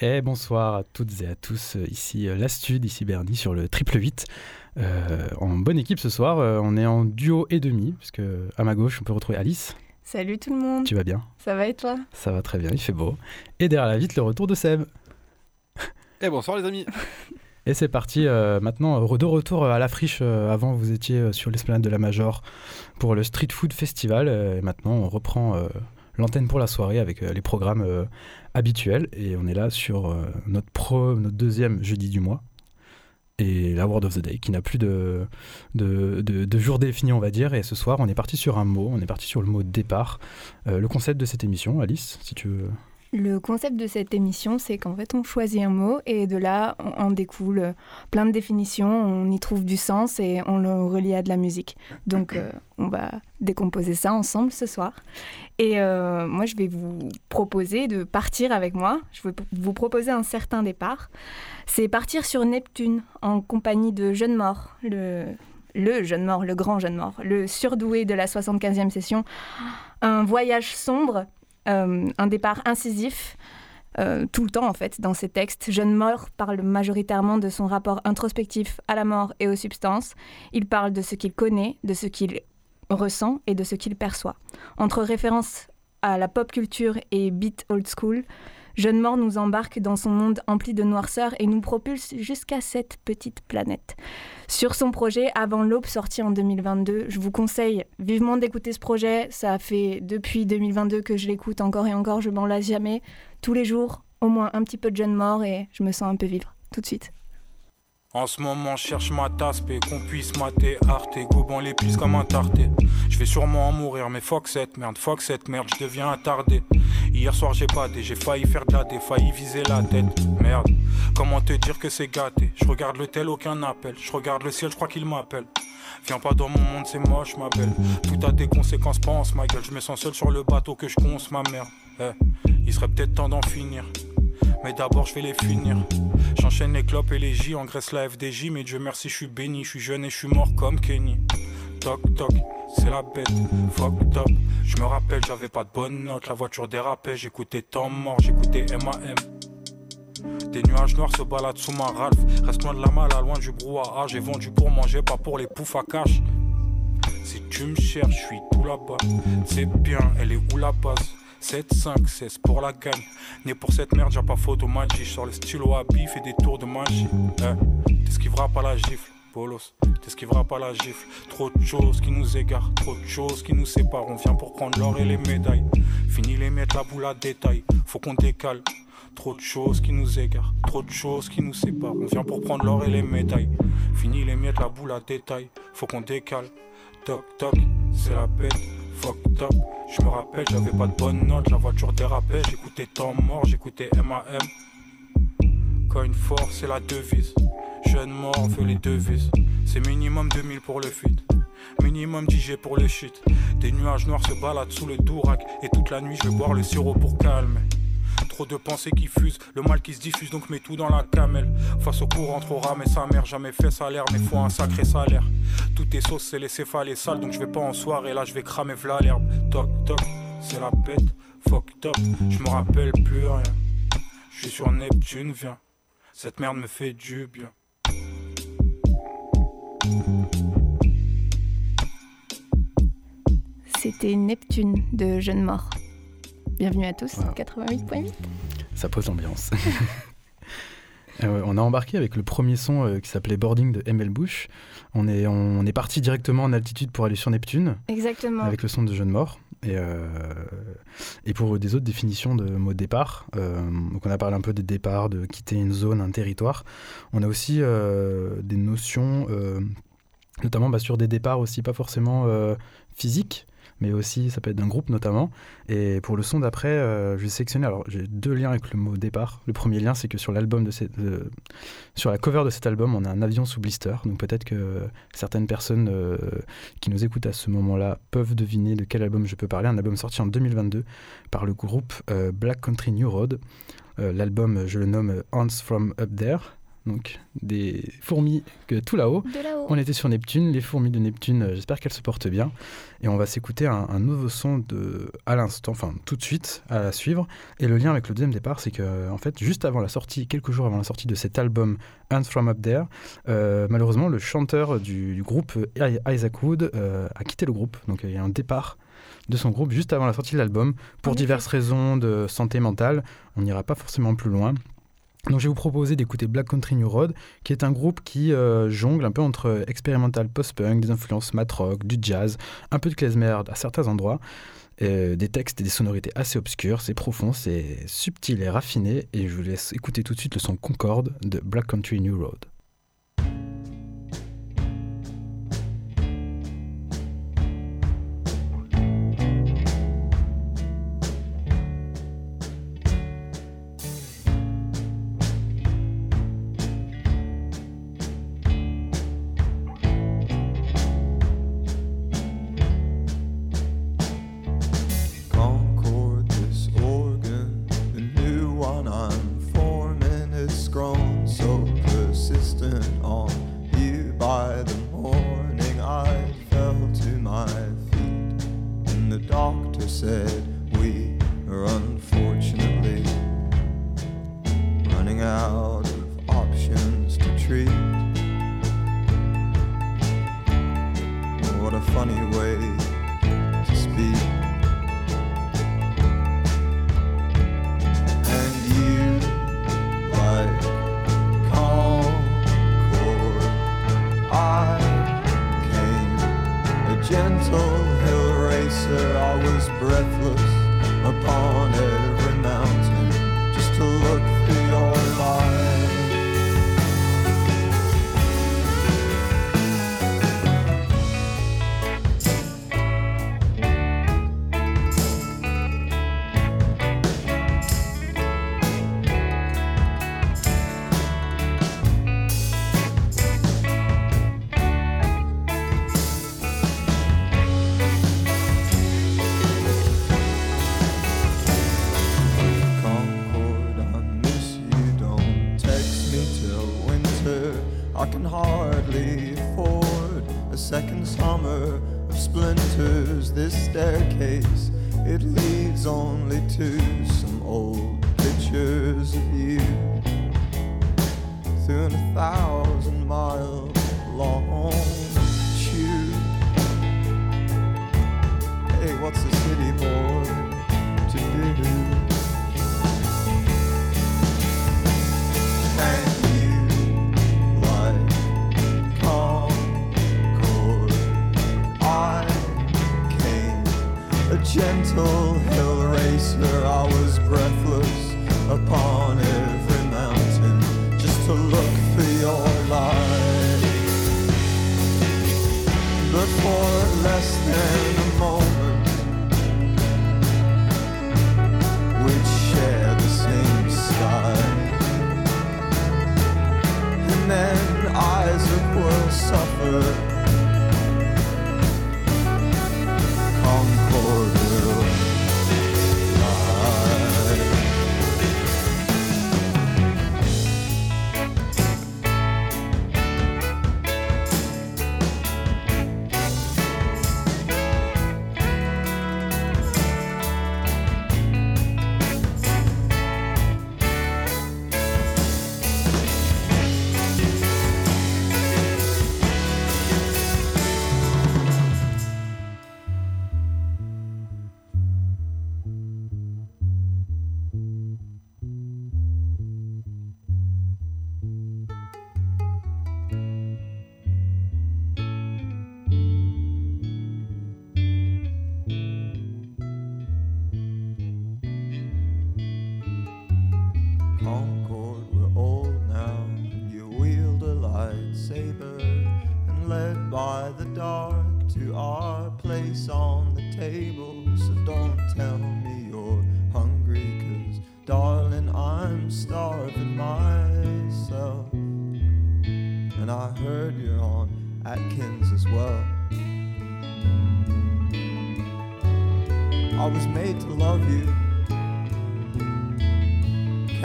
Et bonsoir à toutes et à tous, ici La Stud, ici Bernie sur le 888. En bonne équipe ce soir, on est en duo et demi, puisque à ma gauche on peut retrouver Alice. Salut tout le monde. Tu vas bien? Ça va et toi? Ça va très bien, il fait beau. Et derrière la vitre, le retour de Seb. Et bonsoir les amis. Et c'est parti, maintenant de retour à la friche. Avant vous étiez sur l'esplanade de la Major pour le Street Food Festival, et maintenant on reprend l'antenne pour la soirée avec les programmes habituels, et on est là sur notre deuxième jeudi du mois et la Word of the Day qui n'a plus de jour défini, on va dire. Et ce soir on est parti sur un mot, on est parti sur le mot départ. Le concept de cette émission, Alice, si tu veux. Le concept de cette émission, c'est qu'en fait on choisit un mot et de là on découle plein de définitions, on y trouve du sens et on le relie à de la musique. Donc on va décomposer ça ensemble ce soir. Et moi je vais vous proposer de partir avec moi, je vais vous proposer un certain départ. C'est partir sur Neptune en compagnie de Jeune Mort, le Jeune Mort, le grand Jeune Mort, le surdoué de la 75e session. Un voyage sombre. Un départ incisif, tout le temps en fait, dans ses textes. Jeune Mort parle majoritairement de son rapport introspectif à la mort et aux substances. Il parle de ce qu'il connaît, de ce qu'il ressent et de ce qu'il perçoit. Entre références à la pop culture et beat old school, Jeune Mort nous embarque dans son monde empli de noirceur et nous propulse jusqu'à cette petite planète. Sur son projet Avant l'Aube, sorti en 2022, je vous conseille vivement d'écouter ce projet. Ça fait depuis 2022 que je l'écoute encore et encore, je m'en lasse jamais. Tous les jours, au moins un petit peu de Jeune Mort et je me sens un peu vivre. Tout de suite. En ce moment, je cherche ma taspe et qu'on puisse mater arte et gobant les puces comme un tarté. Je vais sûrement en mourir, mais fuck cette merde, je deviens attardé. Hier soir, j'ai badé, j'ai failli faire de la dé, failli viser la tête. Merde, comment te dire que c'est gâté? Je regarde le tel, aucun appel. Je regarde le ciel, je crois qu'il m'appelle. Viens pas dans mon monde, c'est moche, ma belle. Tout a des conséquences, pense ma gueule. Je me sens seul sur le bateau que je conce, ma mère. Il serait peut-être temps d'en finir. Mais d'abord je vais les finir. J'enchaîne les clopes et les J, engraisse la FDJ. Mais Dieu merci, je suis béni, je suis jeune et je suis mort comme Kenny. Toc toc, c'est la bête, fuck top. Je me rappelle, j'avais pas de bonne note, la voiture dérapait. J'écoutais Temps Mort, j'écoutais M.A.M. Des nuages noirs se baladent sous ma Ralph. Reste loin de la malle, loin du brouhaha. J'ai vendu pour manger, pas pour les poufs à cash. Si tu me cherches, je suis tout là-bas. C'est bien, elle est où la base? 7-5, 16 pour la gagne. Né pour cette merde, y'a pas faute au magie. J'sors le stylo à bif et des tours de magie. T'esquiveras pas la gifle, bolos. T'esquiveras pas la gifle. Trop de choses qui nous égarent, trop de choses qui nous séparent. On vient pour prendre l'or et les médailles. Fini les mettre la boule à détail. Faut qu'on décale. Trop de choses qui nous égarent, trop de choses qui nous séparent. On vient pour prendre l'or et les médailles. Fini les miettes, la boule à détail. Faut qu'on décale. Toc toc, c'est la bête. Fuck top, je me rappelle, j'avais pas de bonne note, la voiture dérapait, j'écoutais Temps Mort, j'écoutais M.A.M. Coin fort, c'est la devise, Jeune Mort veut les devises, c'est minimum 2000 pour le feat, minimum 10G pour le shit, des nuages noirs se baladent sous le dourac, et toute la nuit je vais boire le sirop pour calmer. Trop de pensées qui fusent, le mal qui se diffuse, donc mets tout dans la camelle. Face au courant, trop rame et sa mère, jamais fait salaire, mais faut un sacré salaire. Tout est sauce, c'est les céphales et sales, donc je vais pas en soirée, là je vais cramer v'là l'herbe. Toc toc, c'est la bête, fuck top, je me rappelle plus rien. Je suis sur Neptune, viens, cette merde me fait du bien. C'était Neptune de Jeune Mort. Bienvenue à tous, wow. 88.8. Ça pose l'ambiance. On a embarqué avec le premier son qui s'appelait Boarding de ML Bush. On est parti directement en altitude pour aller sur Neptune. Exactement. Avec le son de Jeune Mort. Et pour des autres définitions de mots départ, donc on a parlé un peu des départs, de quitter une zone, un territoire. On a aussi des notions, notamment sur des départs aussi, pas forcément physiques, mais aussi ça peut être d'un groupe notamment. Et pour le son d'après, j'ai sélectionné, alors j'ai deux liens avec le mot départ. Le premier lien, c'est que sur l'album sur la cover de cet album, on a un avion sous blister, donc peut-être que certaines personnes qui nous écoutent à ce moment-là peuvent deviner de quel album je peux parler. Un album sorti en 2022 par le groupe Black Country New Road. L'album, je le nomme Ants from Up There, donc des fourmis tout là-haut. De là-haut. On était sur Neptune, les fourmis de Neptune, j'espère qu'elles se portent bien. Et on va s'écouter un nouveau son de, à l'instant, enfin tout de suite, à suivre. Et le lien avec le deuxième départ, c'est que en fait, juste avant la sortie, quelques jours avant la sortie de cet album Ants from Up There, malheureusement, le chanteur du groupe Isaac Wood a quitté le groupe. Donc il y a un départ de son groupe juste avant la sortie de l'album pour diverses raisons de santé mentale. On n'ira pas forcément plus loin. Donc je vais vous proposer d'écouter Black Country New Road, qui est un groupe qui jongle un peu entre expérimental, post-punk, des influences mat-rock, du jazz, un peu de klezmer à certains endroits, des textes et des sonorités assez obscures, c'est profond, c'est subtil et raffiné, et je vous laisse écouter tout de suite le son Concorde de Black Country New Road.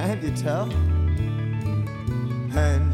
Can't you tell? And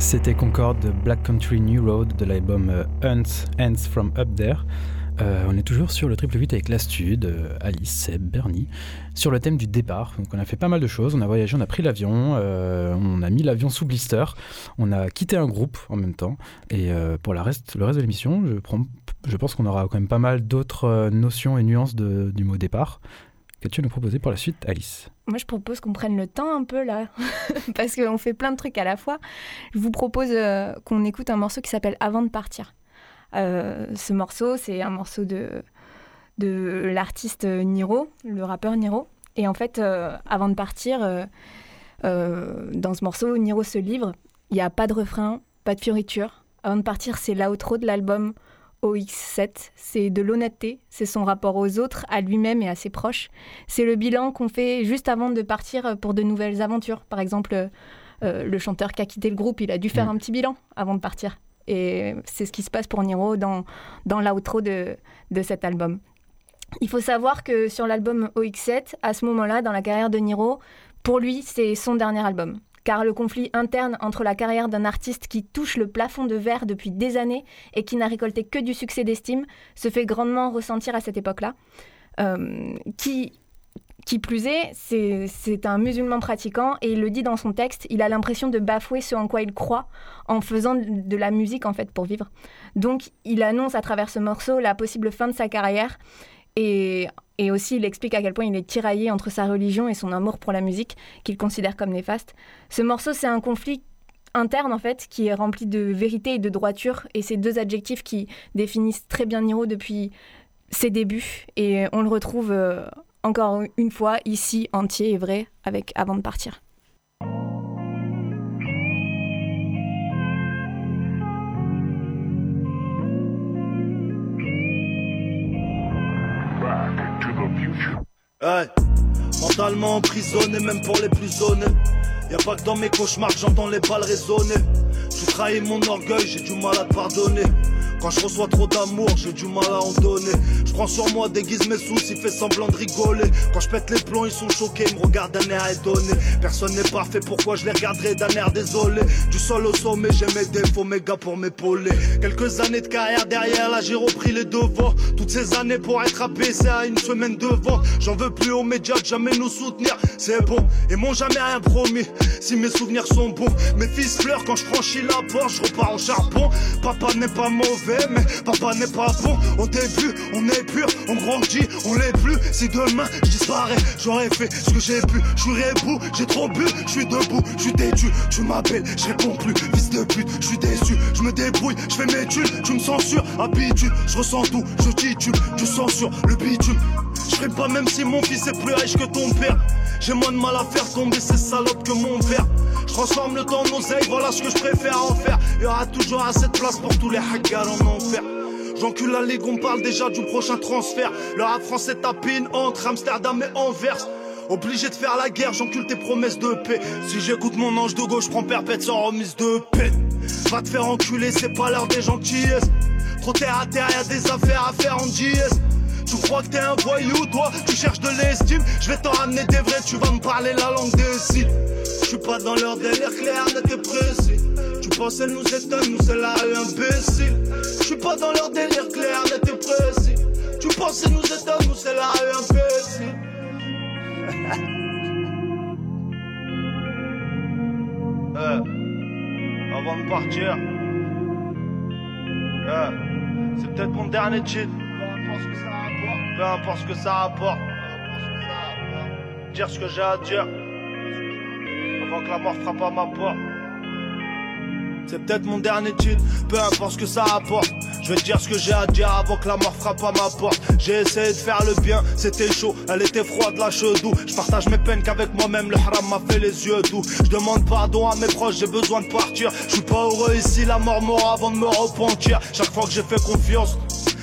C'était Concorde de Black Country New Road de l'album Ants from Up There. On est toujours sur le triple 8 avec La Stud, Alice, Seb, Bernie, sur le thème du départ. Donc on a fait pas mal de choses, on a voyagé, on a pris l'avion, on a mis l'avion sous blister, on a quitté un groupe en même temps. Et pour le reste de l'émission, je pense qu'on aura quand même pas mal d'autres notions et nuances du mot départ. Qu'as-tu nous proposer pour la suite, Alice ? Moi, je propose qu'on prenne le temps un peu, là, parce qu'on fait plein de trucs à la fois. Je vous propose qu'on écoute un morceau qui s'appelle « Avant de partir ». Ce morceau, c'est un morceau de l'artiste Niro, le rappeur Niro. Et en fait, avant de partir, dans ce morceau, Niro se livre. Il n'y a pas de refrain, pas de fioriture. Avant de partir, c'est l'outro de l'album OX7, c'est de l'honnêteté, c'est son rapport aux autres, à lui-même et à ses proches. C'est le bilan qu'on fait juste avant de partir pour de nouvelles aventures. Par exemple, le chanteur qui a quitté le groupe, il a dû faire un petit bilan avant de partir. Et c'est ce qui se passe pour Niro dans l'outro de cet album. Il faut savoir que sur l'album OX7, à ce moment-là, dans la carrière de Niro, pour lui, c'est son dernier album. Car le conflit interne entre la carrière d'un artiste qui touche le plafond de verre depuis des années et qui n'a récolté que du succès d'estime se fait grandement ressentir à cette époque-là. Qui plus est, c'est un musulman pratiquant et il le dit dans son texte, il a l'impression de bafouer ce en quoi il croit en faisant de la musique en fait pour vivre. Donc il annonce à travers ce morceau la possible fin de sa carrière et aussi, il explique à quel point il est tiraillé entre sa religion et son amour pour la musique, qu'il considère comme néfaste. Ce morceau, c'est un conflit interne, en fait, qui est rempli de vérité et de droiture. Et ces deux adjectifs qui définissent très bien Niro depuis ses débuts. Et on le retrouve encore une fois ici, entier et vrai, avec « Avant de partir ». Hey, mentalement emprisonné, même pour les plus honnêtes. Y'a pas que dans mes cauchemars que j'entends les balles résonner. Tu trahis mon orgueil, j'ai du mal à te pardonner. Quand je reçois trop d'amour, j'ai du mal à en donner. Je prends sur moi, déguise mes soucis, fais semblant de rigoler. Quand je pète les plombs, ils sont choqués, ils me regardent d'un air étonné. Personne n'est parfait, pourquoi je les regarderai d'un air désolé. Du sol au sommet, j'ai mes défauts, mes gars pour m'épauler. Quelques années de carrière derrière, là j'ai repris les devants. Toutes ces années pour être apaisé à une semaine devant. J'en veux plus aux médias de jamais nous soutenir, c'est bon. Ils m'ont jamais rien promis, si mes souvenirs sont bons. Mes fils pleurent quand je franchis la porte, je repars au charbon. Papa n'est pas mauvais, mais papa n'est pas bon. Au début, on est pur, on grandit, on l'est plus. Si demain je disparais, j'aurais fait ce que j'ai pu. Je suis rebou, j'ai trop bu, je suis debout, je suis têtu. Tu m'appelles, je réponds plus, fils de pute, je suis déçu. Je me débrouille, je fais mes thunes, tu me censures, habitude. Je ressens tout, je titube, tu censures le bitume. Je ferai pas même si mon fils est plus riche que ton père. J'ai moins de mal à faire tomber ces salopes que mon verre. Je transforme le temps en oseille, voilà ce que je préfère en faire. Il y aura toujours assez de place pour tous les hackers en enfer. J'encule la ligue, on parle déjà du prochain transfert. Le rap français tapine entre Amsterdam et Anvers. Obligé de faire la guerre, j'encule tes promesses de paix. Si j'écoute mon ange de gauche, prends perpète sans remise de paix. Va te faire enculer, c'est pas l'heure des gentillesses. Trop terre à terre, y'a des affaires à faire en JS. Tu crois que t'es un voyou, toi, tu cherches de l'estime. Je vais t'en ramener des vrais, tu vas me parler la langue des signes. Je suis pas dans leur délire, Claire, net et précis. Tu penses elle nous étonne, nous c'est là l'imbécile. Je suis pas dans leur délire, Claire, net et précis. Tu penses elle nous étonne, nous c'est là l'imbécile. Avant de partir, c'est peut-être mon dernier cheat. Peu importe ce que ça rapporte, dire ce que j'ai à dire avant que la mort frappe à ma porte. C'est peut-être mon dernier titre, peu importe ce que ça apporte. Je vais te dire ce que j'ai à dire avant que la mort frappe à ma porte. J'ai essayé de faire le bien, c'était chaud, elle était froide, la chedou. Je partage mes peines qu'avec moi-même, le haram m'a fait les yeux doux. Je demande pardon à mes proches, j'ai besoin de partir. Je suis pas heureux ici, la mort m'aura avant de me repentir. Chaque fois que j'ai fait confiance,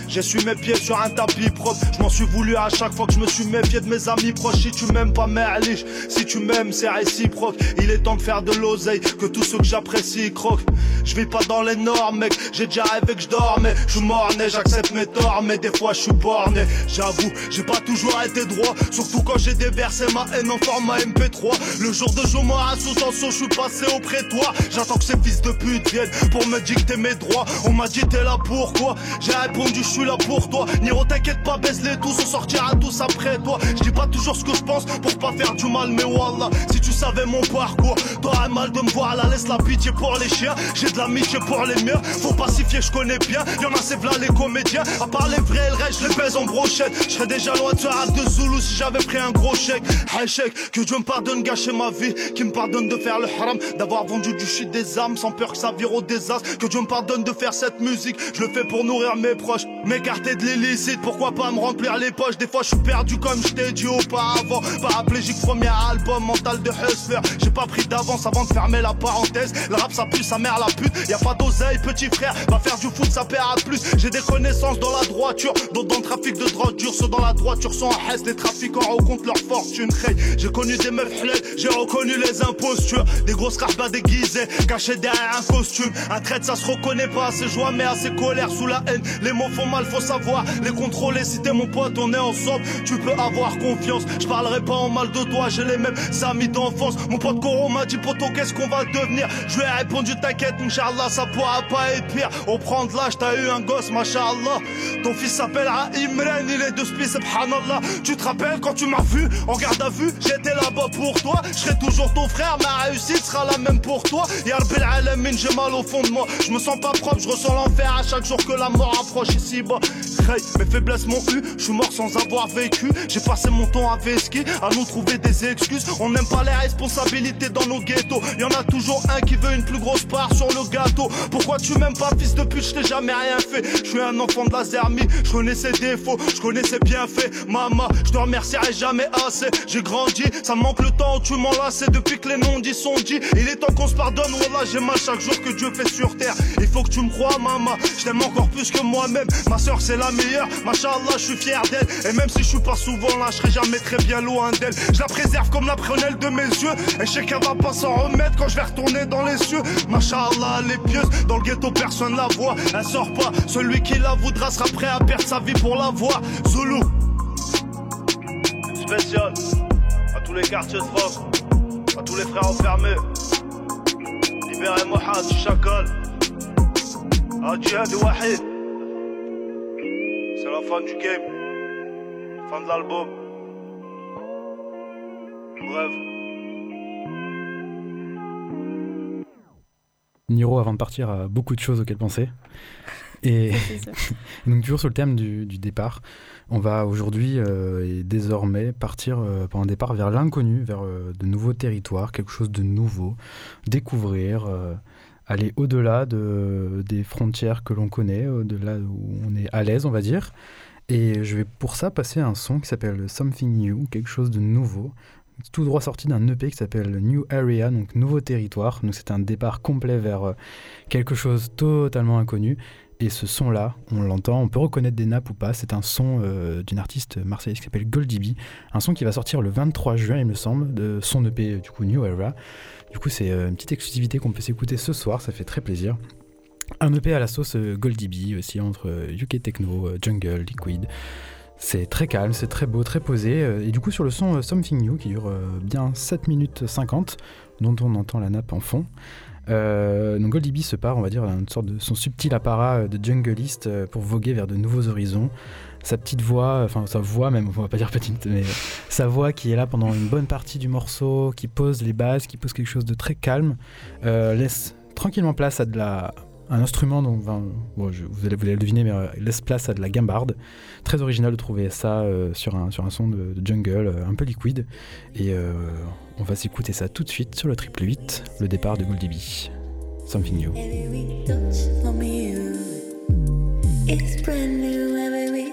j'ai su mes pieds sur un tapis propre. Je m'en suis voulu à chaque fois que je me suis méfié de mes amis proches. Si tu m'aimes pas, merliche, si tu m'aimes, c'est réciproque. Il est temps de faire de l'oseille, que tous ceux que j'apprécie croquent. Je vis pas dans les normes, mec, j'ai déjà rêvé que je dormais. Je suis morné, j'accepte mes torts, mais des fois je suis borné. J'avoue, j'ai pas toujours été droit, surtout quand j'ai déversé ma haine en format MP3. Le jour de jour, moi à Sousançon, je suis passé au prétoire. J'attends que ces fils de pute viennent pour me dicter mes droits. On m'a dit t'es là pourquoi, j'ai répondu je suis là pour toi. Niro t'inquiète pas, baisse-les tous, on sortira tous après toi. Je dis pas toujours ce que je pense pour pas faire du mal, mais wallah, si tu savais mon parcours, t'aurais mal de me voir là. Laisse la pitié pour les chiens, j'ai de l'amitié pour les miens. Faut pacifier, je connais bien, y'en a c'est v'là les comédiens. À part les vrais, le reste je les pèse en brochette. Je serais déjà loin de ce rap de Zoulou si j'avais pris un gros chèque. Hey chèque, que Dieu me pardonne gâcher ma vie, qu'il me pardonne de faire le haram, d'avoir vendu du shit des âmes sans peur que ça vire au désastre. Que Dieu me pardonne de faire cette musique, je le fais pour nourrir mes proches. M'écarter de l'illicite, pourquoi pas me remplir les poches. Des fois je suis perdu comme je t'ai dit auparavant. Paraplégique, premier album, mental de hustler. J'ai pas pris d'avance avant de fermer la parenthèse. Le rap ça pue, sa mère la pute. Y'a pas d'oseille petit frère, va faire du foot ça perd à plus. J'ai des connaissances dans la droiture, d'autres dans le trafic de drogue dure. Ceux dans la droiture sont à Hesse, les trafiquants rencontrent leur fortune. Hey, j'ai connu des meufs hled, j'ai reconnu les impostures. Des grosses carpas déguisées, cachées derrière un costume. Un traître ça se reconnaît pas à ses joies mais à ses colères. Sous la haine, les mots font mal, faut savoir les contrôler. Si t'es mon pote, on est ensemble, tu peux avoir confiance. Je parlerai pas en mal de toi, j'ai les mêmes amis d'enfance. Mon pote Coron m'a dit poto, qu'est-ce qu'on va devenir. Je lui ai répondu t'inquiète, Inch'Allah, ça pourra pas être pire. On prend de l'âge, t'as eu un gosse, Masha'Allah. Ton fils s'appellera Imran, il est de spi, subhanallah. Tu te rappelles quand tu m'as vu en garde à vue, j'étais là-bas pour toi. Je serai toujours ton frère, ma réussite sera la même pour toi. Ya Rabbil Alamin, j'ai mal au fond de moi. Je me sens pas propre, je ressens l'enfer à chaque jour que la mort approche ici. Hey, mes faiblesses m'ont eu, je suis mort sans avoir vécu. J'ai passé mon temps à vesquer, à nous trouver des excuses. On n'aime pas les responsabilités dans nos ghettos. Y'en a toujours un qui veut une plus grosse part sur le gâteau. Pourquoi tu m'aimes pas fils de pute, je t'ai jamais rien fait. Je suis un enfant de la zermie, je connais ses défauts, je connais ses bienfaits. Maman, je te remercierai jamais assez. J'ai grandi, ça me manque le temps où tu m'enlaces. Depuis que les non-dits sont dits, il est temps qu'on se pardonne. Voilà, j'ai mal chaque jour que Dieu fait sur terre. Il faut que tu me crois maman, je t'aime encore plus que moi-même. Ma soeur c'est la meilleure, Masha'Allah, je suis fier d'elle. Et même si je suis pas souvent là, je serai jamais très bien loin d'elle. Je la préserve comme la prunelle de mes yeux. Et je sais qu'elle va pas s'en remettre quand je vais retourner dans les cieux. Masha'Allah, elle est pieuse, dans le ghetto personne la voit. Elle sort pas, celui qui la voudra sera prêt à perdre sa vie pour la voir. Zoulou spécial à tous les quartiers de France, à tous les frères enfermés. Libérez Mohad, Chakal, Adjihad Wahid. C'est la fin du game, fin de l'album. Bref. Niro, avant de partir, a beaucoup de choses auxquelles penser. Et donc toujours sur le thème du départ, on va aujourd'hui et désormais partir pour un départ vers l'inconnu, vers de nouveaux territoires, quelque chose de nouveau, découvrir... aller au-delà des frontières que l'on connaît, au-delà où on est à l'aise, on va dire. Et je vais pour ça passer à un son qui s'appelle Something New, quelque chose de nouveau, tout droit sorti d'un EP qui s'appelle New Area, donc Nouveau Territoire. Donc c'est un départ complet vers quelque chose totalement inconnu. Et ce son-là, on l'entend, on peut reconnaître des nappes ou pas, c'est un son d'une artiste marseillaise qui s'appelle Goldie Bee, un son qui va sortir le 23 juin, il me semble, de son EP, du coup, New Era. Du coup, c'est une petite exclusivité qu'on peut s'écouter ce soir, ça fait très plaisir. Un EP à la sauce Goldie Bee, aussi entre UK Techno, Jungle, Liquid. C'est très calme, c'est très beau, très posé. Et du coup, sur le son Something New, qui dure bien 7 minutes 50, dont on entend la nappe en fond. Donc Goldie Bee se part, on va dire, une sorte de son subtil apparat de jungliste pour voguer vers de nouveaux horizons. Sa petite voix, enfin sa voix même, on va pas dire petite, mais sa voix qui est là pendant une bonne partie du morceau, qui pose les bases, qui pose quelque chose de très calme, laisse tranquillement place à de la... un instrument dont, enfin, bon, vous allez le deviner, mais laisse place à de la gambarde. Très original de trouver ça sur un son de jungle, un peu liquide. Et on va s'écouter ça tout de suite sur le triple 8, le départ de Goldie Bee. Something New. Every touch from you, it's brand new every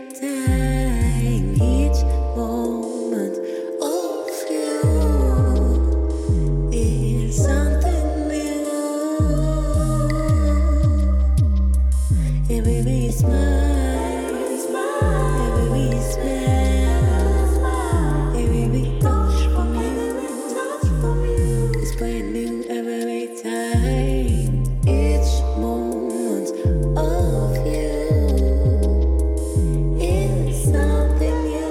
time. Each moment of you is something. Every smile, every smile, every smell, every touch from you is brand new every time. Each moment of you is something new.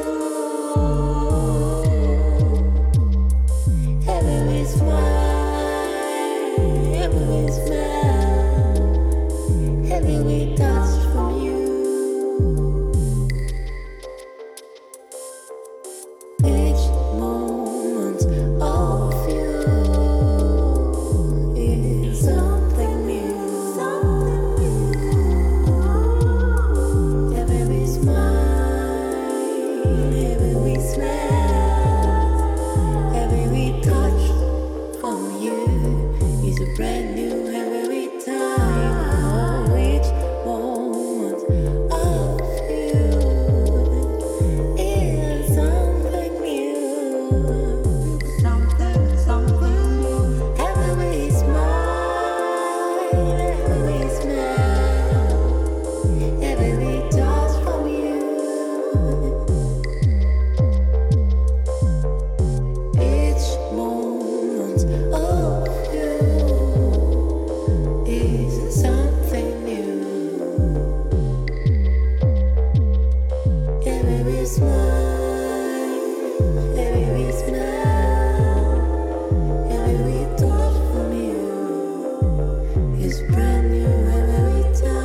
Every smile, every smell. Every touch from you, each moment of you is something new, something new. Every smile, every smell, every touch from you is a brand new every time.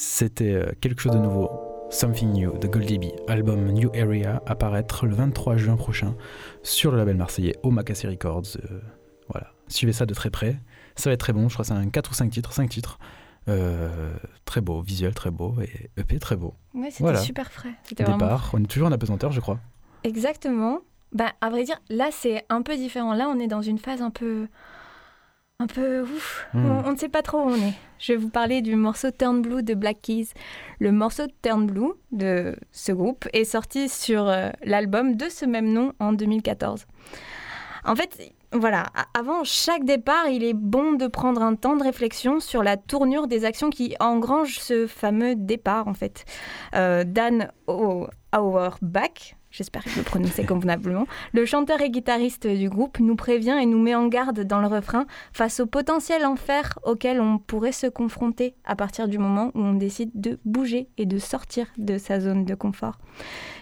C'était quelque chose de nouveau, Something New de Goldie Bee, album New Era, apparaître le 23 juin prochain sur le label marseillais Oma Kassé Records. Voilà, suivez ça de très près, ça va être très bon, je crois que c'est un 4 ou 5 titres, 5 titres. Très beau, visuel très beau et EP très beau. Ouais, c'était voilà. Super frais. C'était au départ, on est toujours en apesanteur, je crois. Exactement. Bah, à vrai dire, là c'est un peu différent. Là, on est dans une phase un peu ouf. On ne sait pas trop où on est. Je vais vous parler du morceau Turn Blue de Black Keys. Le morceau Turn Blue de ce groupe est sorti sur l'album de ce même nom en 2014. En fait, voilà, avant chaque départ, il est bon de prendre un temps de réflexion sur la tournure des actions qui engrangent ce fameux départ, en fait. Dan Auerbach, j'espère que je le prononçais convenablement, le chanteur et guitariste du groupe, nous prévient et nous met en garde dans le refrain face au potentiel enfer auquel on pourrait se confronter à partir du moment où on décide de bouger et de sortir de sa zone de confort.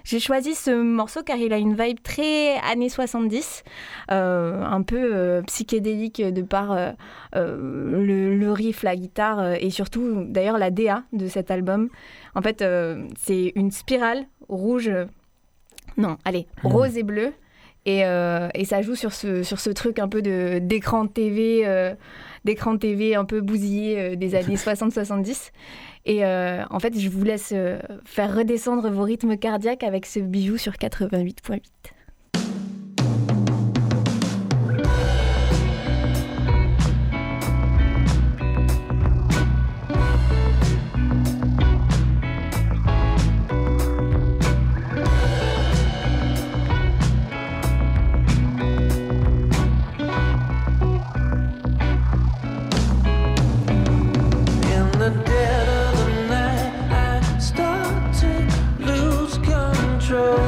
J'ai choisi ce morceau car il a une vibe très années 70, un peu psychédélique de par le riff, la guitare et surtout d'ailleurs la DA de cet album. En fait, c'est une spirale rouge... rose et bleu, et ça joue sur ce truc un peu d'écran TV un peu bousillé des années 60-70. Et en fait, je vous laisse faire redescendre vos rythmes cardiaques avec ce bijou sur 88.8. Control.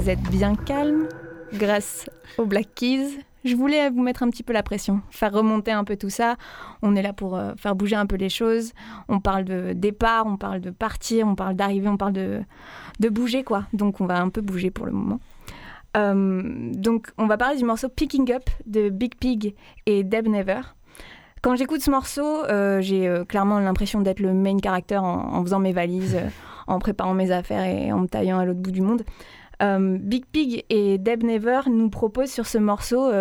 vous êtes bien calme. Grâce aux Black Keys, je voulais vous mettre un petit peu la pression, faire remonter un peu tout ça. On est là pour faire bouger un peu les choses. On parle de départ, on parle de partir, on parle d'arriver, on parle de bouger, quoi. Donc on va un peu bouger pour le moment. Donc on va parler du morceau Picking Up de Big Pig et Deb Never. Quand j'écoute ce morceau, j'ai clairement l'impression d'être le main character en faisant mes valises, en préparant mes affaires et en me taillant à l'autre bout du monde. Big Pig et Deb Never nous proposent sur ce morceau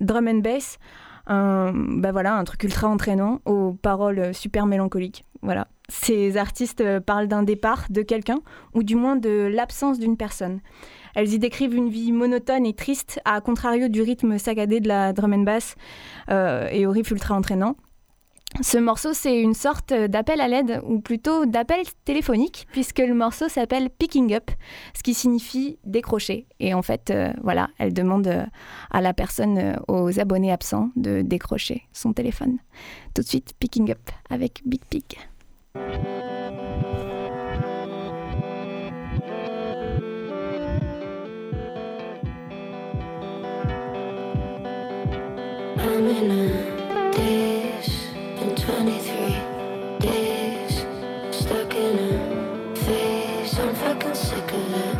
drum and bass, un truc ultra entraînant aux paroles super mélancoliques. Voilà. Ces artistes parlent d'un départ de quelqu'un, ou du moins de l'absence d'une personne. Elles y décrivent une vie monotone et triste, à contrario du rythme saccadé de la drum and bass et au riff ultra entraînant. Ce morceau, c'est une sorte d'appel à l'aide, ou plutôt d'appel téléphonique, puisque le morceau s'appelle Picking Up, ce qui signifie décrocher. Et en fait, elle demande à la personne, aux abonnés absents, de décrocher son téléphone. Tout de suite, Picking Up avec Big Pig. I'm in a daze, been 23 days, stuck in a phase. I'm fucking sick of it,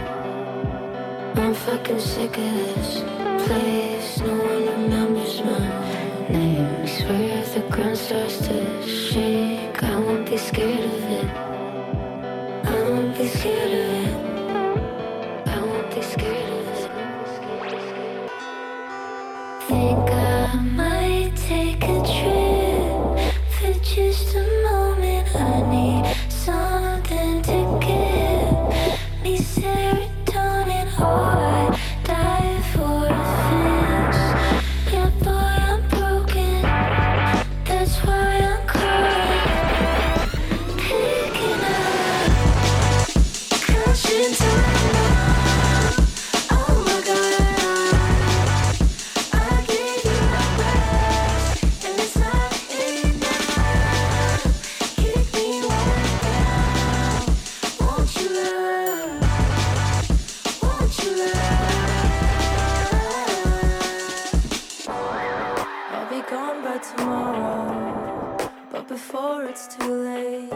I'm fucking sick of this place. No one remembers my name, swear if the ground starts to shake, I won't be scared of it, I won't be scared of it, I won't be scared of it. Think I might take a trip for just a moment. I need something to give me serotonin, or I die for a fix. Yeah, boy, I'm broken, that's why I'm crying. Picking up, conscience alive. Oh my God, I gave you my best, and it's not enough. Give me right now, won't you love, won't you love. I'll be gone by tomorrow, but before it's too late,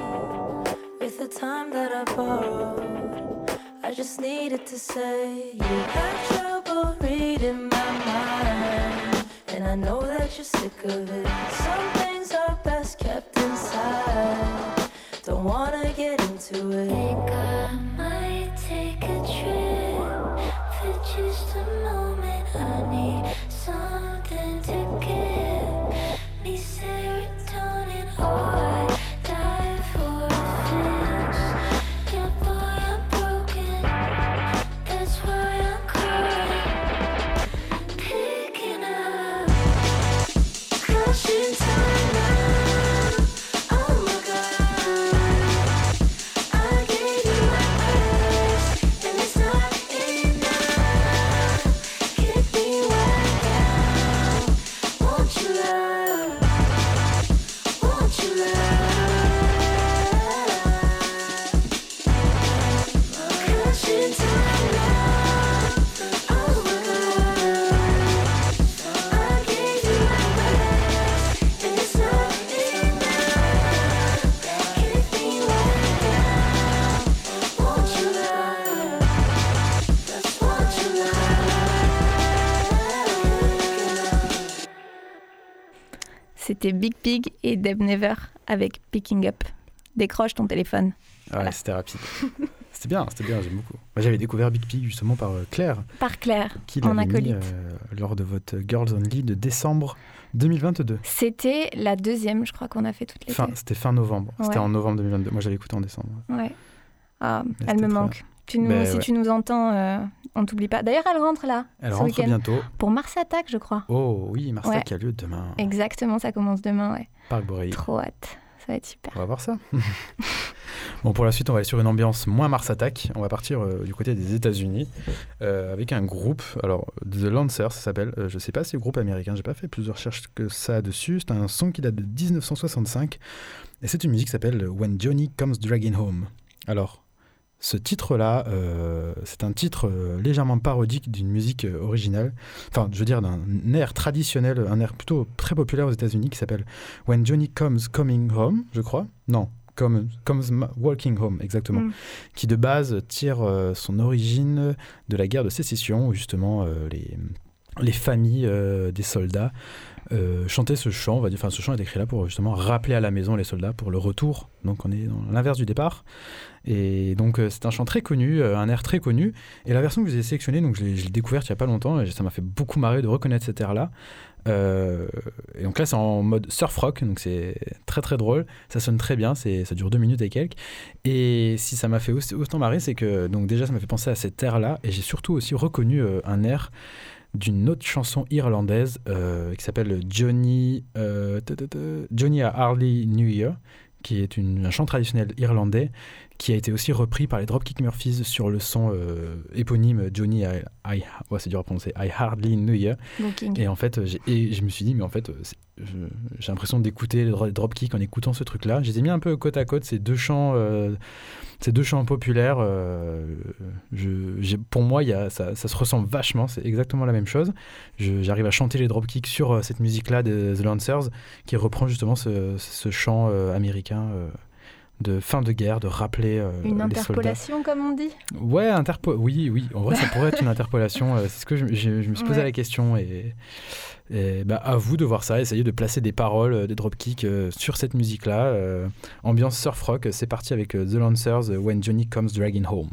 with the time that I borrowed, I just needed to say, you had trouble reading my mind, and I know that you're sick of it. Some things are best kept inside, don't wanna get into it. Think I might take a trip for just a moment. I need something to give me serotonin, or I die for a fix. Yeah, boy, I'm broken, that's why I'm crying. Picking up, crushing time now. Oh my God, I gave you my best, and it's not enough. Give me right now, won't you love, won't you love. Crushing time now. Oh my God, I gave you my best, and it's not enough. Give me right now, won't you love, won't you love. C'était Big Pig et Deb Never avec Picking Up. Décroche ton téléphone. Ouais, c'était rapide. C'était bien, j'aime beaucoup. Moi, j'avais découvert Big Pig justement par Claire, Par Claire, qui en l'avait mis, acolyte. Lors de votre Girls Only de décembre 2022. C'était la deuxième, je crois, qu'on a fait toutes les deux. C'était fin novembre, c'était Ouais. en novembre 2022. Moi, j'avais écouté en décembre. Ouais. Ah, Mais elle c'était me très manque. bien. Si tu nous entends, on t'oublie pas. D'ailleurs, elle rentre là, Elle ce rentre week-end. Bientôt. Pour Mars Attac, je crois. Oh oui, Mars Attac Ouais. a lieu demain. Exactement, ça commence demain, ouais. Parc Boréal. Trop hâte, ça va être super. On va voir ça. Bon, pour la suite, on va aller sur une ambiance moins Mars Attack. On va partir du côté des États-Unis avec un groupe. Alors, The Lancers, ça s'appelle. Je sais pas si c'est le groupe américain. J'ai pas fait plus de recherches que ça dessus. C'est un son qui date de 1965. Et c'est une musique qui s'appelle When Johnny Comes Dragging Home. Alors, Ce titre-là, c'est un titre légèrement parodique d'une musique originale, enfin, je veux dire, d'un air traditionnel, un air plutôt très populaire aux États-Unis qui s'appelle When Johnny Coming Home, je crois. Non, Comes Walking Home, exactement. Mm. Qui, de base, tire son origine de la guerre de sécession, où justement les familles des soldats chantaient ce chant. On va dire, enfin, ce chant est écrit là pour justement rappeler à la maison les soldats pour le retour. Donc, on est dans l'inverse du départ. Et donc c'est un chant très connu, un air très connu, et la version que vous avez sélectionnée, donc je l'ai découverte il n'y a pas longtemps, et ça m'a fait beaucoup marrer de reconnaître cet air là et donc là c'est en mode surf rock, donc c'est très très drôle, ça sonne très bien, ça dure 2 minutes et quelques. Et si ça m'a fait autant marrer, c'est que donc déjà ça m'a fait penser à cet air là, et j'ai surtout aussi reconnu un air d'une autre chanson irlandaise qui s'appelle Johnny I Hardly Knew Ye, qui est un chant traditionnel irlandais qui a été aussi repris par les Dropkick Murphys sur le son éponyme Johnny I Hardly Knew Ye. Et en fait, je me suis dit, mais en fait, j'ai l'impression d'écouter les Dropkick en écoutant ce truc-là. Je les ai mis un peu côte à côte, ces deux chants populaires. Pour moi, ça se ressemble vachement, c'est exactement la même chose. J'arrive à chanter les Dropkick sur cette musique-là de The Lancers, qui reprend justement ce chant américain. De fin de guerre, de rappeler une interpolation, les soldats. Comme on dit. Ouais, oui, en vrai ça pourrait être une interpolation, c'est ce que je me suis posé la question, et bah, à vous de voir ça, essayez de placer des paroles, des dropkicks sur cette musique-là, ambiance surf rock. C'est parti avec The Lancers, When Johnny Comes Dragging Home.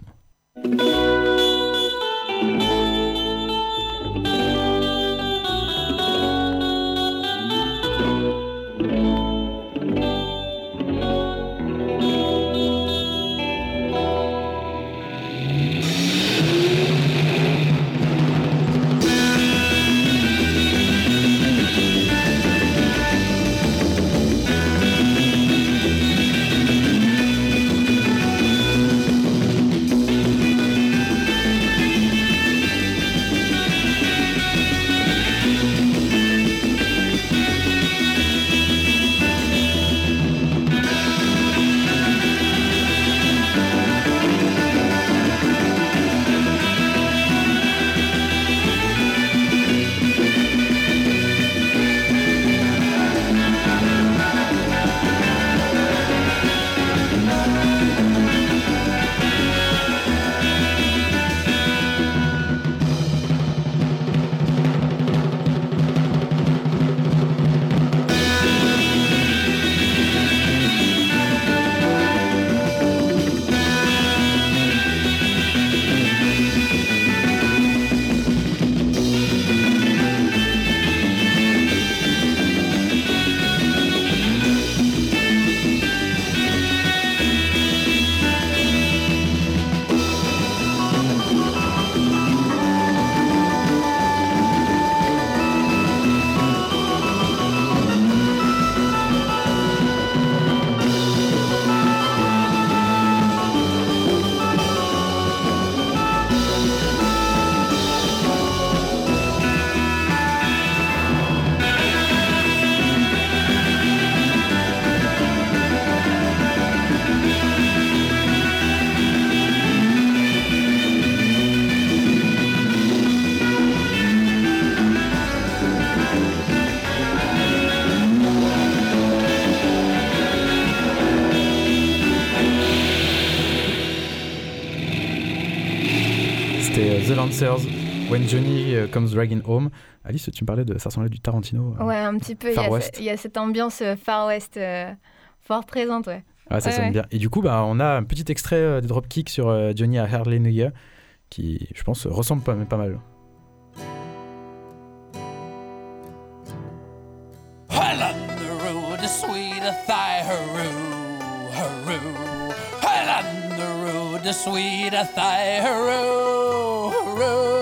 When Johnny Comes Dragging Home. Alice, tu me parlais ça ressemblait du Tarantino. Ouais, un petit peu. Il y a cette ambiance Far West fort présente, ouais. Ah, ça sonne bien. Et du coup, on a un petit extrait des Dropkick sur Johnny I Hardly Knew Ye, qui, je pense, ressemble pas mal. I love the road, the sweet thigh, haroo, haroo. I love the road, the sweet thigh, haroo, haroo.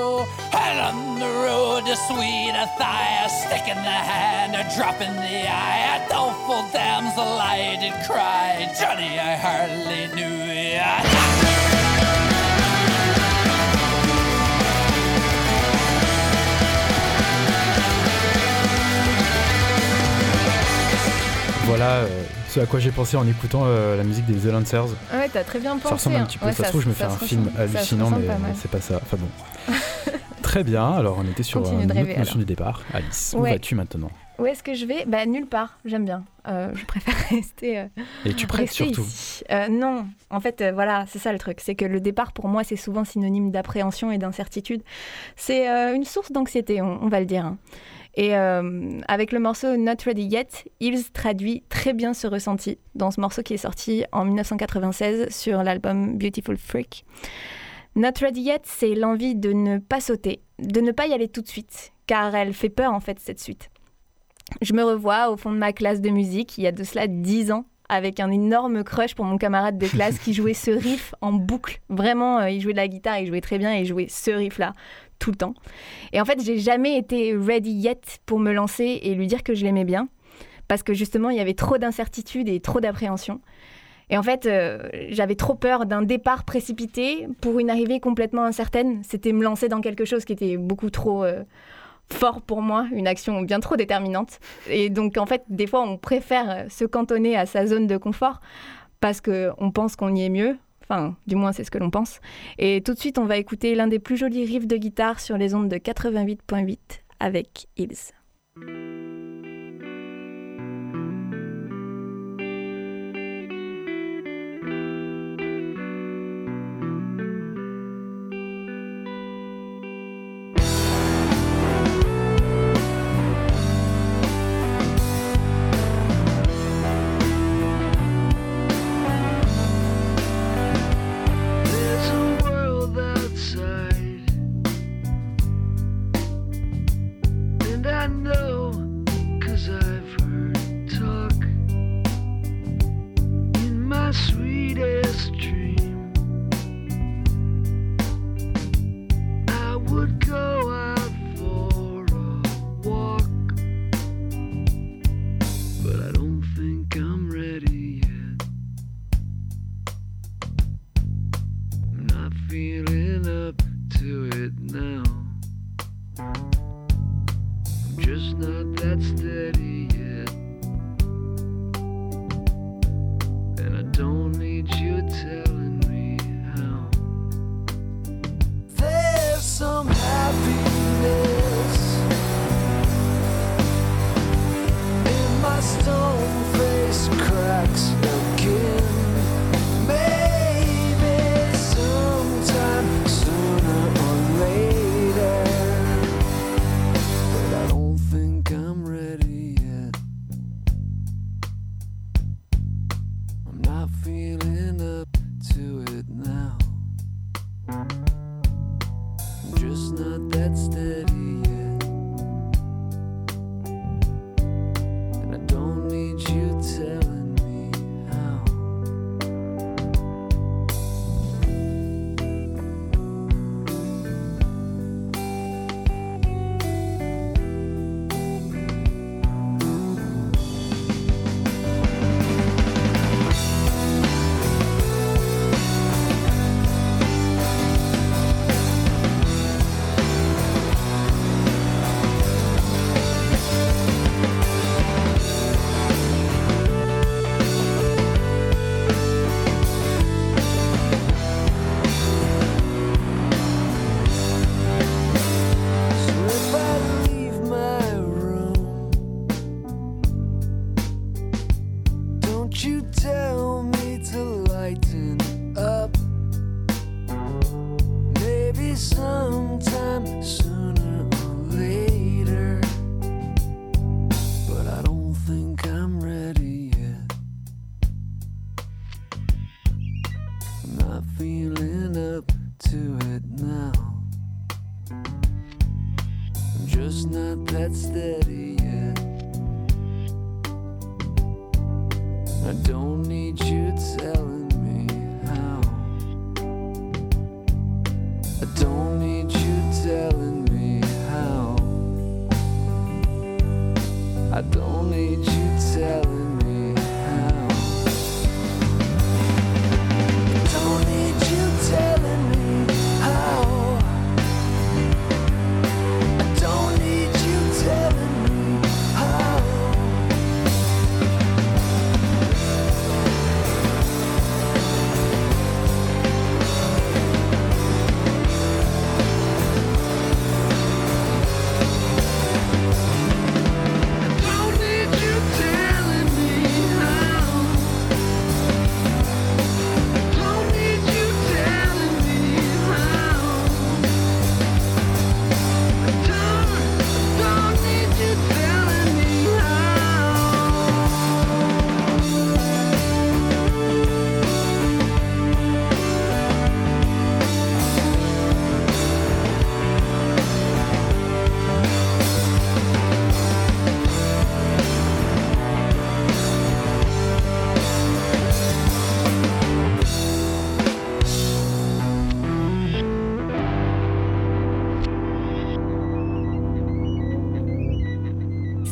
On the road, a sweet a thigh, a stick in the hand, a drop in the eye, a doleful damsel I did cry, Johnny I hardly knew ya. ce à quoi j'ai pensé en écoutant la musique des The Lancers. Ouais, t'as très bien pensé. Ça ressemble un petit peu, ouais, ça se trouve, je me fais un film hallucinant, mais c'est pas ça. Enfin bon. Très bien, alors on était sur une autre notion du départ. Alice, ouais. Où vas-tu maintenant ? Où est-ce que je vais ? Bah nulle part, j'aime bien. Je préfère rester Et tu prêtes surtout non, en fait, voilà, c'est ça le truc. C'est que le départ, pour moi, c'est souvent synonyme d'appréhension et d'incertitude. C'est une source d'anxiété, on va le dire. Hein. Et avec le morceau Not Ready Yet, Eels traduit très bien ce ressenti dans ce morceau qui est sorti en 1996 sur l'album Beautiful Freak. Not Ready Yet, c'est l'envie de ne pas sauter, de ne pas y aller tout de suite, car elle fait peur en fait cette suite. Je me revois au fond de ma classe de musique, il y a de cela 10 ans, avec un énorme crush pour mon camarade de classe qui jouait ce riff en boucle. Vraiment, il jouait de la guitare, il jouait très bien et il jouait ce riff-là tout le temps. Et en fait, j'ai jamais été ready yet pour me lancer et lui dire que je l'aimais bien, parce que justement, il y avait trop d'incertitudes et trop d'appréhension. Et en fait, j'avais trop peur d'un départ précipité pour une arrivée complètement incertaine. C'était me lancer dans quelque chose qui était beaucoup trop... fort pour moi, une action bien trop déterminante. Et donc, en fait, des fois, on préfère se cantonner à sa zone de confort parce qu'on pense qu'on y est mieux. Enfin, du moins, c'est ce que l'on pense. Et tout de suite, on va écouter l'un des plus jolis riffs de guitare sur les ondes de 88.8 avec Eels.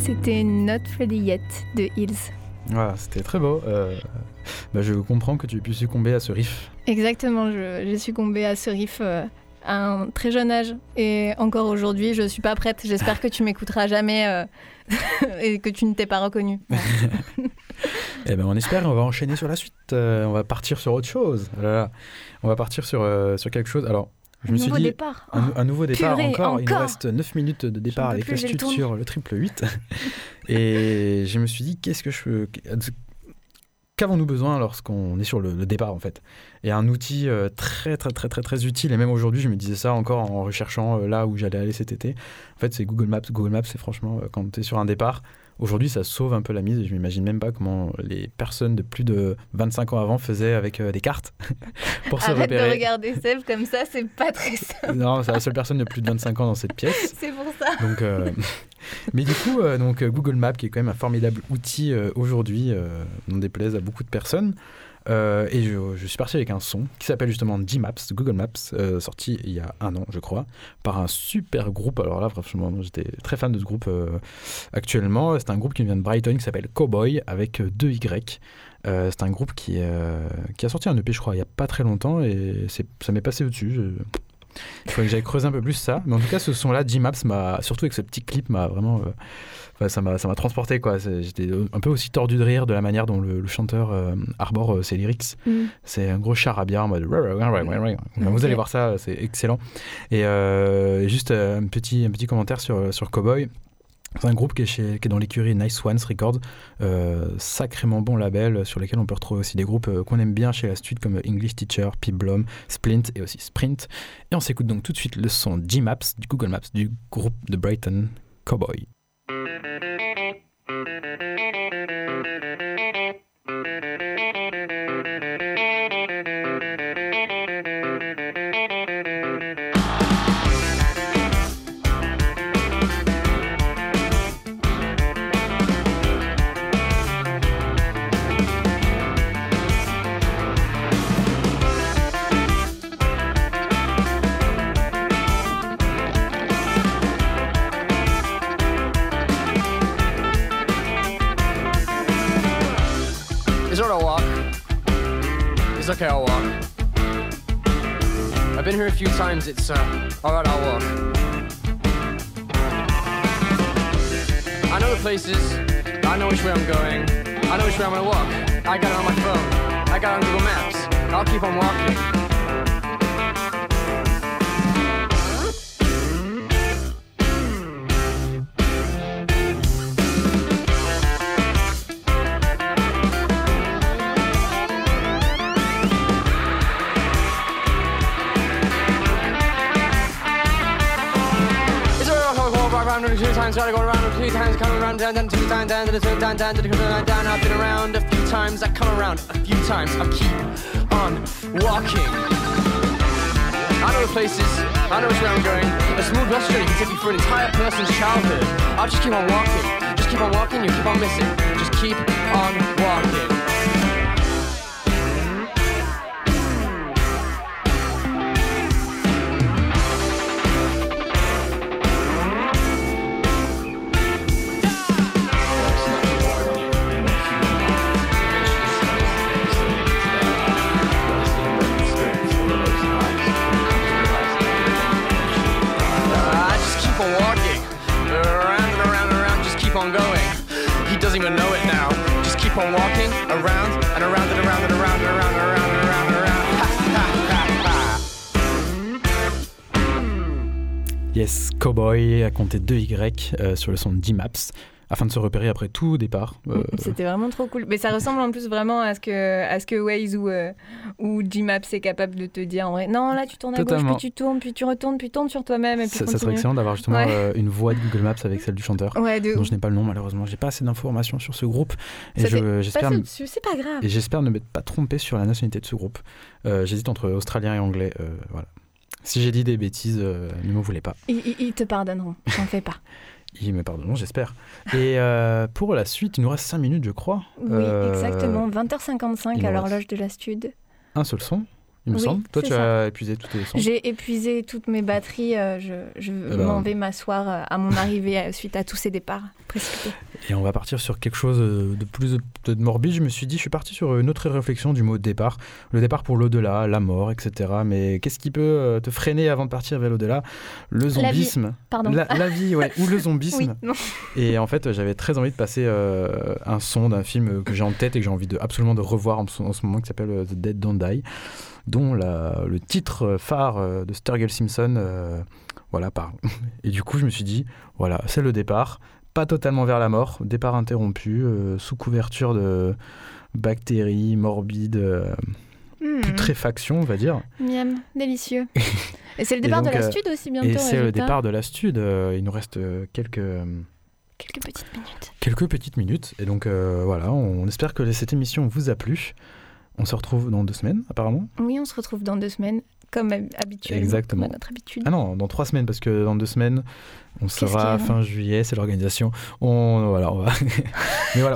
C'était Not Ready Yet de Eels. Ah, c'était très beau. Je comprends que tu aies pu succomber à ce riff. Exactement, j'ai succombé à ce riff à un très jeune âge. Et encore aujourd'hui, je ne suis pas prête. J'espère que tu m'écouteras jamais et que tu ne t'es pas reconnue. Eh ben, on espère, on va enchaîner sur la suite. On va partir sur autre chose. Oh là là. On va partir sur quelque chose. Alors, je me suis dit, un nouveau départ. Purée, encore. Il nous reste 9 minutes de départ avec la Stud sur le 888. Et je me suis dit, qu'avons-nous besoin lorsqu'on est sur le départ, en fait? Et un outil très, très, très, très, très utile. Et même aujourd'hui, je me disais ça encore en recherchant là où j'allais aller cet été. En fait, c'est Google Maps. Google Maps, c'est franchement, quand tu es sur un départ, aujourd'hui, ça sauve un peu la mise. Et je m'imagine même pas comment les personnes de plus de 25 ans avant faisaient avec des cartes pour se repérer. Arrête de regarder Seb comme ça, c'est pas très simple. Non, c'est la seule personne de plus de 25 ans dans cette pièce. C'est pour ça. Donc, mais du coup, Google Maps, qui est quand même un formidable outil aujourd'hui, n'en déplaise à beaucoup de personnes. Et je suis parti avec un son qui s'appelle justement G-Maps, Google Maps, sorti il y a 1 an, je crois, par un super groupe. Alors là, franchement, j'étais très fan de ce groupe actuellement. C'est un groupe qui vient de Brighton, qui s'appelle Cowboy, avec 2 Y. C'est un groupe qui a sorti un EP, je crois, il n'y a pas très longtemps, et ça m'est passé au-dessus. Il faudrait que j'aille creuser un peu plus ça. Mais en tout cas, ce son-là, G-Maps, surtout avec ce petit clip, m'a vraiment... ça m'a transporté, quoi. J'étais un peu aussi tordu de rire de la manière dont le chanteur arbore ses lyrics. C'est un gros charabia en mode vous allez voir, ça c'est excellent. Et juste un petit commentaire sur Cowboy. C'est un groupe qui est dans l'écurie Nice Ones Records, sacrément bon label sur lesquels on peut retrouver aussi des groupes qu'on aime bien chez la Stud, comme English Teacher, Pip Blom, Splint et aussi Sprint. Et on s'écoute donc tout de suite le son G-Maps du Google Maps du groupe de Brighton, Cowboy. It's okay, I'll walk. I've been here a few times, it's alright, I'll walk. I know the places, I know which way I'm going, I know which way I'm gonna walk. I got it on my phone, I got it on Google Maps, I'll keep on walking. Try to go around a few times, come around, down, 2 times, down, down. I've been around a few times, I come around a few times, I keep on walking. I know the places, I know which way I'm going. A smooth bus journey can take you for an entire person's childhood. I'll just keep on walking, just keep on walking, you keep on missing, just keep on walking. Keep on walking around and around and around and around and around and around and around and around. Yes, Cowboy a compté 2 Y sur le son de G-Maps afin de se repérer après tout départ. C'était vraiment trop cool. Mais ça ressemble en plus vraiment à ce que Waze ou G-Maps est capable de te dire en vrai. Non, là tu tournes à gauche, puis tu tournes, puis tu retournes, puis tourne sur toi-même. Et puis ça serait excellent d'avoir justement une voix de Google Maps avec celle du chanteur. Ouais, dont je n'ai pas le nom malheureusement. J'ai pas assez d'informations sur ce groupe. Et j'espère. C'est pas grave. Et j'espère ne m'être pas trompé sur la nationalité de ce groupe. J'hésite entre australien et anglais. Voilà. Si j'ai dit des bêtises, ne m'en voulez pas. Ils te pardonneront. T'en fais pas. Mais pardon, j'espère. Et pour la suite, il nous reste 5 minutes, je crois. Oui, exactement. 20h55 à l'horloge de la Stud. Un seul son. il me semble. Toi, tu as épuisé toutes tes sons. J'ai épuisé toutes mes batteries. Je m'en vais m'asseoir à mon arrivée suite à tous ces départs précipités. Et on va partir sur quelque chose de plus de morbide. Je me suis dit, je suis parti sur une autre réflexion du mot départ. Le départ pour l'au-delà, la mort, etc. Mais qu'est-ce qui peut te freiner avant de partir vers l'au-delà ? Le zombisme. La vie, ouais, ou le zombisme. Oui, et en fait, j'avais très envie de passer un son d'un film que j'ai en tête et que j'ai envie absolument de revoir en ce moment, qui s'appelle The Dead Don't Die, dont le titre phare de Sturgill Simpson parle. Et du coup, je me suis dit, voilà, c'est le départ, pas totalement vers la mort, départ interrompu, sous couverture de bactéries morbides, putréfaction, on va dire. Miam, délicieux. Et c'est le départ de La Stud aussi, bientôt. Et c'est le départ de La Stud. Il nous reste quelques petites minutes. Et donc, on espère que cette émission vous a plu. On se retrouve dans 2 semaines, apparemment. Oui, on se retrouve dans 2 semaines, comme habituellement. Exactement. Comme à notre habitude. Ah non, dans 3 semaines, parce que dans 2 semaines, on sera fin juillet, c'est l'organisation. On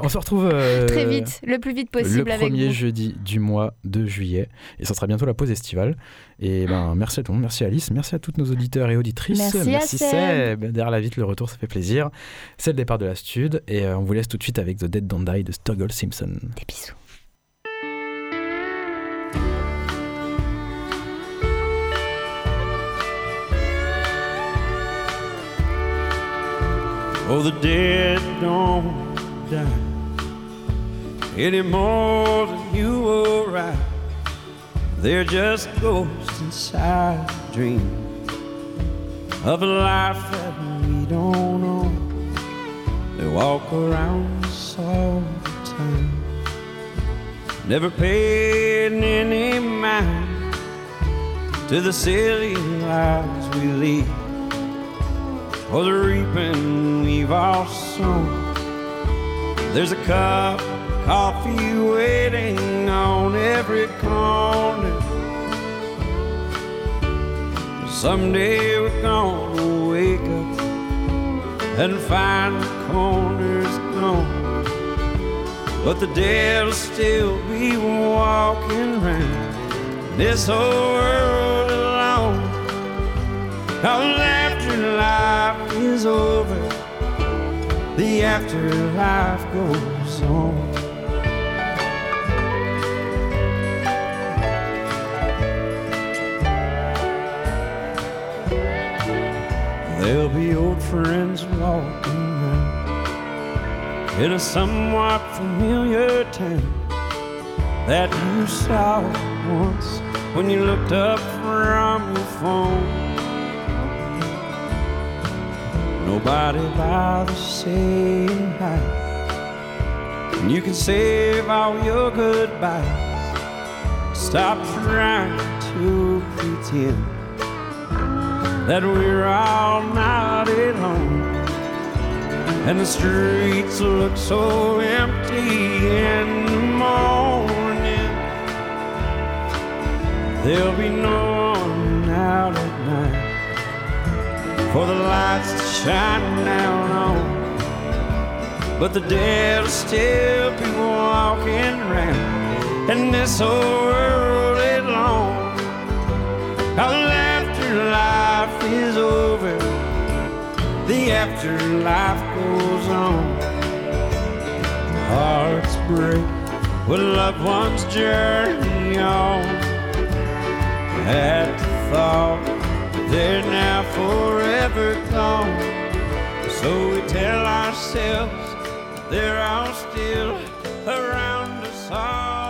se retrouve... très vite, le plus vite possible avec vous. Le premier jeudi du mois de juillet. Et ça sera bientôt la pause estivale. Et merci à tout le monde, merci Alice, merci à tous nos auditeurs et auditrices. Merci Seb. Derrière la vitre, le retour, ça fait plaisir. C'est le départ de La Stud. Et on vous laisse tout de suite avec The Dead Don't Die de Sturgill Simpson. Des bisous. Oh, the dead don't die any more than you or I. They're just ghosts inside a dream of a life that we don't own. They walk around us all the time, never paying any mind to the silly lives we lead, for the reaping we've all sown. There's a cup of coffee waiting on every corner. Someday we're gonna wake up and find the corner's gone, but the dead'll still be walking round this whole world alone. Now life is over, the afterlife goes on. There'll be old friends walking around in a somewhat familiar town that you saw once when you looked up from your phone. Nobody bothers saying hi, and you can save all your goodbyes. Stop trying to pretend that we're all not at home, and the streets look so empty in the morning. There'll be no one out at night for the lights to shine down on, but the dead'll still be walking round in this whole world alone. Our afterlife is over, the afterlife goes on. Hearts break with loved ones journey on, at the thought they're now forever gone. So we tell ourselves they're all still around us all.